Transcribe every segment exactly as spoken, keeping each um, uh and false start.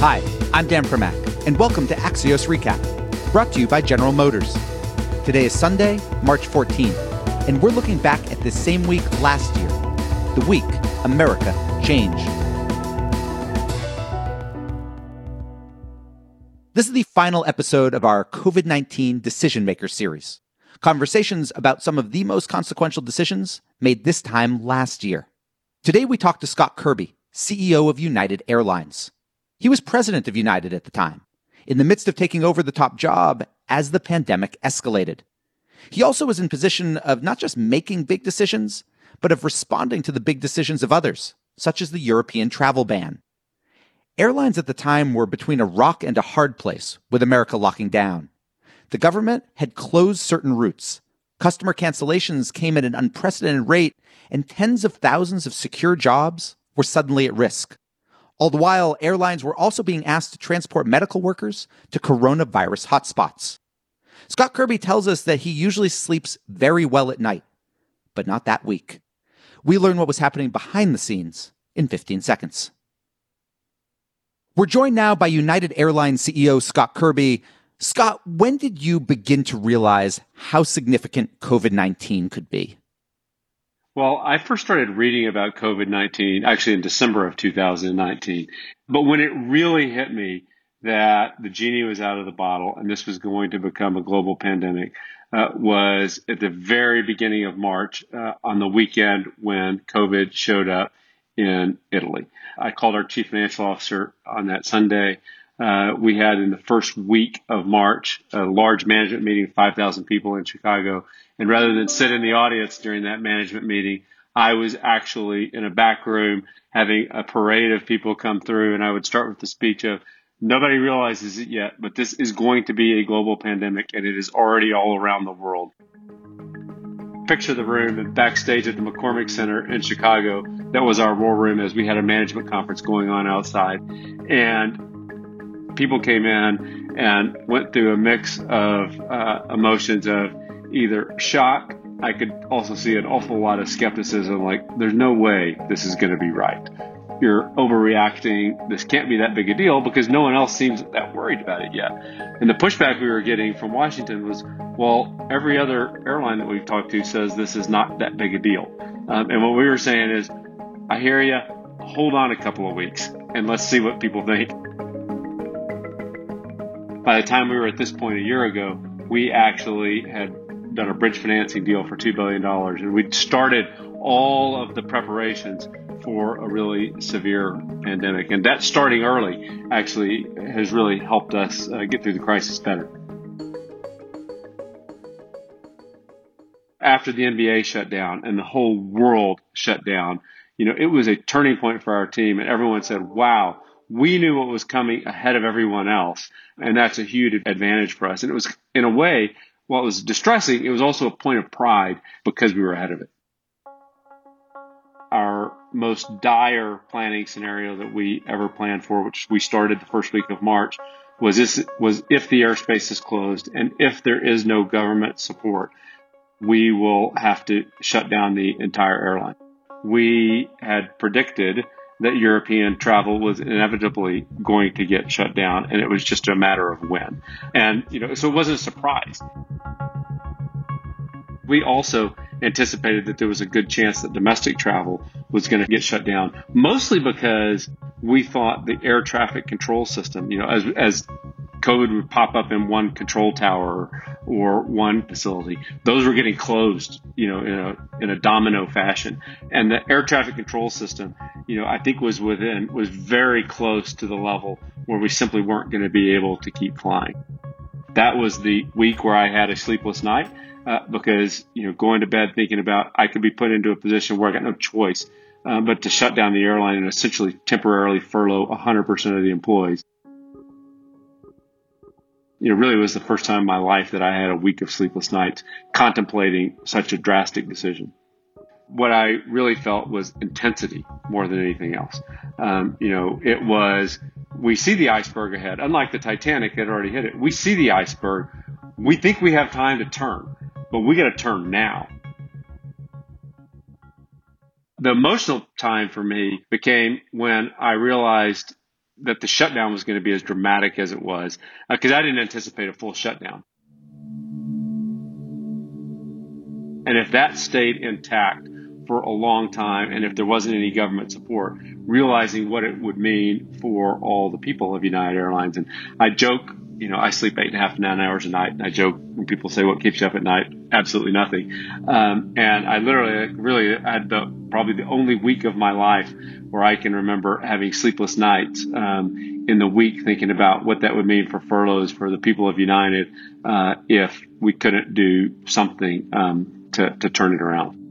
Hi, I'm Dan Primack, and welcome to Axios Recap, brought to you by General Motors. Today is Sunday, March fourteenth, and we're looking back at this same week last year, the week America changed. This is the final episode of our COVID nineteen Decision Maker series, conversations about some of the most consequential decisions made this time last year. Today we talked to Scott Kirby, C E O of United Airlines. He was president of United at the time, in the midst of taking over the top job as the pandemic escalated. He also was in position of not just making big decisions, but of responding to the big decisions of others, such as the European travel ban. Airlines at the time were between a rock and a hard place, with America locking down. The government had closed certain routes. Customer cancellations came at an unprecedented rate, and tens of thousands of secure jobs were suddenly at risk. All the while, airlines were also being asked to transport medical workers to coronavirus hotspots. Scott Kirby tells us that he usually sleeps very well at night, but not that week. We learn what was happening behind the scenes in fifteen seconds. We're joined now by United Airlines C E O Scott Kirby. Scott, when did you begin to realize how significant COVID nineteen could be? Well, I first started reading about COVID nineteen actually in December of two thousand nineteen. But when it really hit me that the genie was out of the bottle and this was going to become a global pandemic uh, was at the very beginning of March uh, on the weekend when COVID showed up in Italy. I called our chief financial officer on that Sunday. Uh, we had in the first week of March, a large management meeting, five thousand people in Chicago. And rather than sit in the audience during that management meeting, I was actually in a back room having a parade of people come through. And I would start with the speech of, nobody realizes it yet, but this is going to be a global pandemic and it is already all around the world. Picture the room and backstage at the McCormick Center in Chicago. That was our war room as we had a management conference going on outside. And people came in and went through a mix of uh, emotions of either shock. I could also see an awful lot of skepticism, like there's no way this is going to be right. You're overreacting. This can't be that big a deal because no one else seems that worried about it yet. And the pushback we were getting from Washington was, well, every other airline that we've talked to says this is not that big a deal. Um, and what we were saying is, I hear you, hold on a couple of weeks and let's see what people think. By the time we were at this point a year ago, we actually had done a bridge financing deal for two billion dollars and we'd started all of the preparations for a really severe pandemic. And that starting early actually has really helped us uh, get through the crisis better. After the N B A shut down and the whole world shut down, you know, it was a turning point for our team. And everyone said, wow, we knew what was coming ahead of everyone else. And that's a huge advantage for us. And it was, in a way, while it was distressing, it was also a point of pride because we were ahead of it. Our most dire planning scenario that we ever planned for, which we started the first week of March, was this, was if the airspace is closed and if there is no government support, we will have to shut down the entire airline. We had predicted that European travel was inevitably going to get shut down, and it was just a matter of when. And, you know, so it wasn't a surprise. We also anticipated that there was a good chance that domestic travel was going to get shut down, mostly because we thought the air traffic control system, you know, as as COVID would pop up in one control tower or one facility, those were getting closed, you know, in a in a domino fashion. And the air traffic control system, you know, I think was within was very close to the level where we simply weren't going to be able to keep flying. That was the week where I had a sleepless night. Uh, because, you know, going to bed thinking about I could be put into a position where I got no choice uh, but to shut down the airline and essentially temporarily furlough one hundred percent of the employees. It really was the first time in my life that I had a week of sleepless nights contemplating such a drastic decision. What I really felt was intensity more than anything else. Um, you know, it was, we see the iceberg ahead. Unlike the Titanic that already hit it, we see the iceberg. We think we have time to turn. But we got to turn now. The emotional time for me became when I realized that the shutdown was going to be as dramatic as it was, because uh, I didn't anticipate a full shutdown. And if that stayed intact for a long time, and if there wasn't any government support, realizing what it would mean for all the people of United Airlines. And I joke, you know, I sleep eight and a half to nine hours a night. And I joke when people say, what keeps you up at night? Absolutely nothing. Um, and I literally, really had the, probably the only week of my life where I can remember having sleepless nights um, in the week, thinking about what that would mean for furloughs for the people of United uh, if we couldn't do something um, to, to turn it around.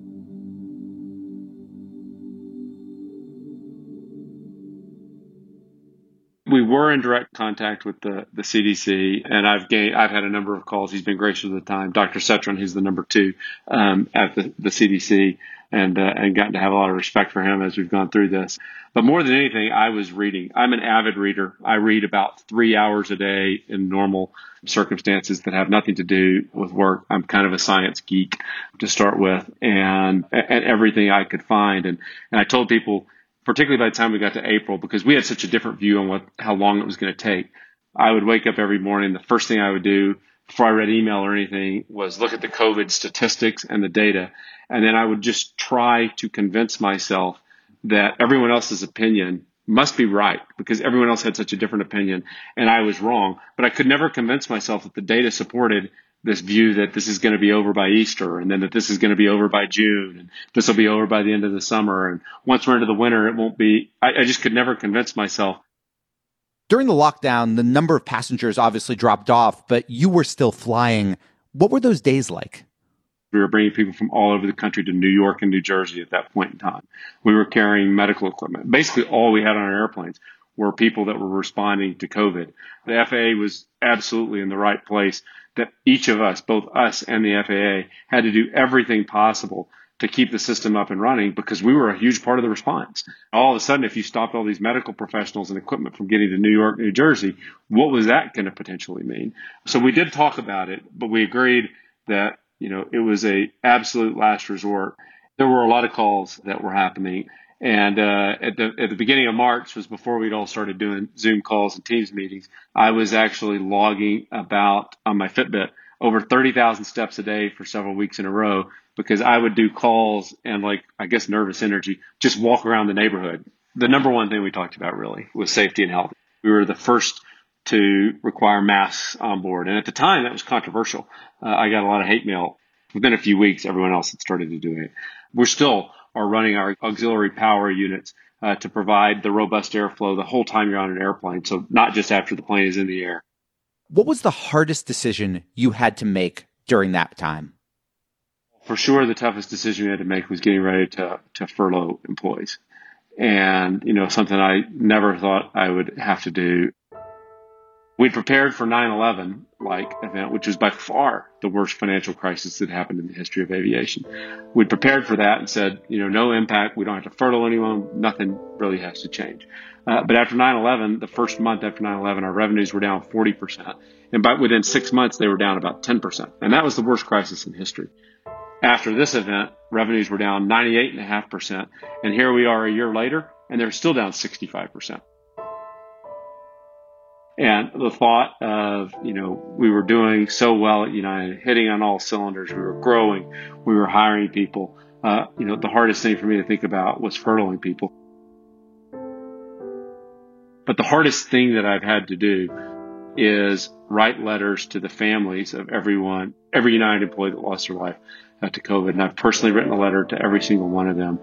We were in direct contact with the, the C D C, and I've gained, I've had a number of calls. He's been gracious at the time. Doctor Cetron, who's the number two um, at the, the C D C, and uh, and gotten to have a lot of respect for him as we've gone through this. But more than anything, I was reading. I'm an avid reader. I read about three hours a day in normal circumstances that have nothing to do with work. I'm kind of a science geek to start with, and and everything I could find. And and I told people, particularly by the time we got to April, because we had such a different view on what, how long it was going to take. I would wake up every morning. The first thing I would do before I read email or anything was look at the COVID statistics and the data. And then I would just try to convince myself that everyone else's opinion must be right, because everyone else had such a different opinion and I was wrong. But I could never convince myself that the data supported this view that this is going to be over by Easter, and then that this is going to be over by June, and this will be over by the end of the summer, and once we're into the winter, it won't be. I, I just could never convince myself. During the lockdown, the number of passengers obviously dropped off, but you were still flying. What were those days like? We were bringing people from all over the country to New York and New Jersey at that point in time. We were carrying medical equipment. Basically, all we had on our airplanes were people that were responding to COVID. The F A A was absolutely in the right place, that each of us, both us and the F A A, had to do everything possible to keep the system up and running, because we were a huge part of the response. All of a sudden, if you stopped all these medical professionals and equipment from getting to New York, New Jersey, what was that going to potentially mean? So we did talk about it, but we agreed that, you know, it was a absolute last resort. There were a lot of calls that were happening. And uh, at the at the beginning of March, was before we'd all started doing Zoom calls and Teams meetings, I was actually logging about on my Fitbit over thirty thousand steps a day for several weeks in a row, because I would do calls and, like, I guess nervous energy, just walk around the neighborhood. The number one thing we talked about really was safety and health. We were the first to require masks on board. And at the time, that was controversial. Uh, I got a lot of hate mail. Within a few weeks, everyone else had started to do it. We're still are running our auxiliary power units uh, to provide the robust airflow the whole time you're on an airplane, so not just after the plane is in the air. What was the hardest decision you had to make during that time? For sure, the toughest decision we had to make was getting ready to, to furlough employees. And, you know, something I never thought I would have to do. We'd prepared for nine eleven-like event, which was by far the worst financial crisis that happened in the history of aviation. We'd prepared for that and said, you know, no impact. We don't have to furlough anyone. Nothing really has to change. Uh, but after nine eleven, the first month after nine eleven, our revenues were down forty percent. And by, within six months, they were down about ten percent. And that was the worst crisis in history. After this event, revenues were down ninety-eight point five percent. And here we are a year later, and they're still down sixty-five percent. And the thought of, you know, we were doing so well at United, hitting on all cylinders, we were growing, we were hiring people. Uh, you know, the hardest thing for me to think about was furloughing people. But the hardest thing that I've had to do is write letters to the families of everyone, every United employee that lost their life to COVID. And I've personally written a letter to every single one of them.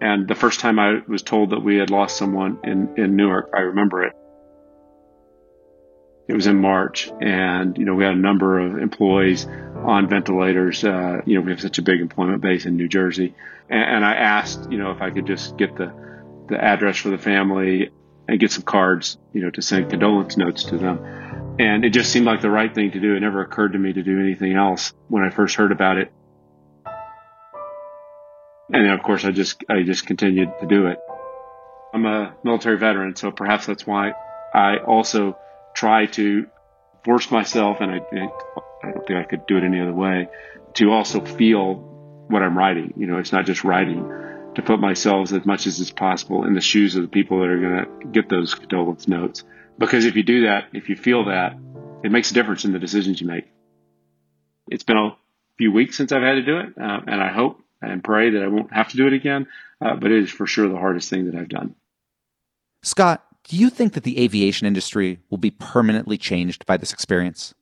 And the first time I was told that we had lost someone in, in Newark, I remember it. It was in March, and, you know, we had a number of employees on ventilators. Uh, you know, we have such a big employment base in New Jersey. And, and I asked, you know, if I could just get the, the address for the family and get some cards, you know, to send condolence notes to them. And it just seemed like the right thing to do. It never occurred to me to do anything else when I first heard about it. And then, of course, I just, I just continued to do it. I'm a military veteran, so perhaps that's why I also try to force myself, and I, I don't think I could do it any other way, to also feel what I'm writing. You know, it's not just writing. to put myself as much as is possible in the shoes of the people that are going to get those condolence notes. Because if you do that, if you feel that, it makes a difference in the decisions you make. It's been a few weeks since I've had to do it, uh, and I hope and pray that I won't have to do it again, uh, but it is for sure the hardest thing that I've done. Scott, do you think that the aviation industry will be permanently changed by this experience?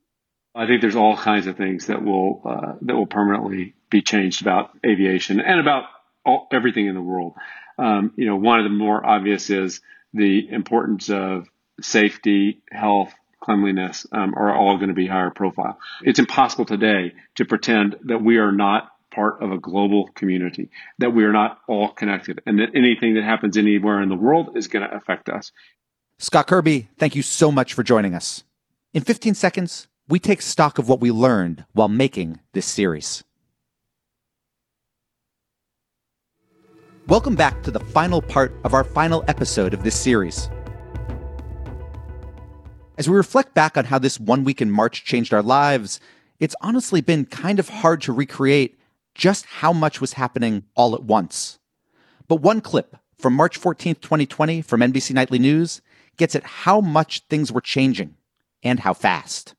I think there's all kinds of things that will uh, that will permanently be changed about aviation and about all, everything in the world. Um, you know, one of the more obvious is the importance of safety, health, cleanliness um, are all going to be higher profile. It's impossible today to pretend that we are not part of a global community, that we are not all connected, and that anything that happens anywhere in the world is going to affect us. Scott Kirby, thank you so much for joining us. In fifteen seconds, we take stock of what we learned while making this series. Welcome back to the final part of our final episode of this series. As we reflect back on how this one week in March changed our lives, it's honestly been kind of hard to recreate just how much was happening all at once. But one clip from March fourteenth, twenty twenty from N B C Nightly News gets at how much things were changing and how fast.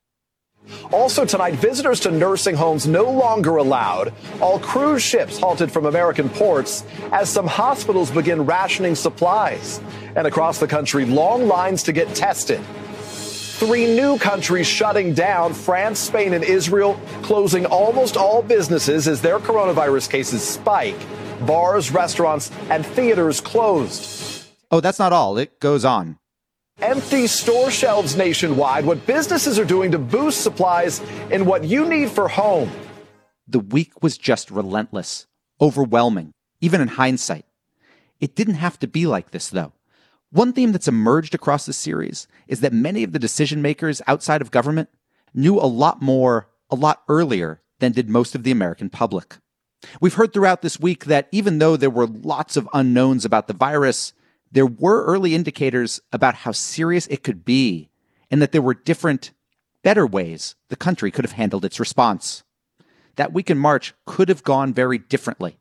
Also tonight, visitors to nursing homes no longer allowed. All cruise ships halted from American ports as some hospitals begin rationing supplies. And across the country, long lines to get tested. Three new countries shutting down, France, Spain, and Israel, closing almost all businesses as their coronavirus cases spike. Bars, restaurants, and theaters closed. Oh, that's not all. It goes on. Empty store shelves nationwide, what businesses are doing to boost supplies and what you need for home. The week was just relentless, overwhelming, even in hindsight. It didn't have to be like this, though. One theme that's emerged across the series is that many of the decision makers outside of government knew a lot more, a lot earlier than did most of the American public. We've heard throughout this week that even though there were lots of unknowns about the virus, there were early indicators about how serious it could be and that there were different, better ways the country could have handled its response. That week in March could have gone very differently.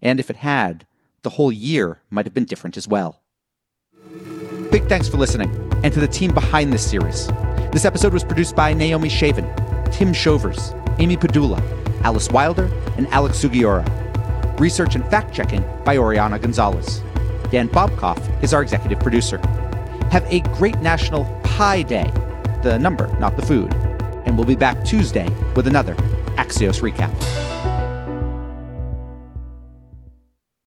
And if it had, the whole year might have been different as well. Big thanks for listening, and to the team behind this series. This episode was produced by Naomi Shavin, Tim Shovers, Amy Padula, Alice Wilder, and Alex Sugiora. Research and fact-checking by Oriana Gonzalez. Dan Bobkoff is our executive producer. Have a great National Pie Day, the number, not the food. And we'll be back Tuesday with another Axios Recap.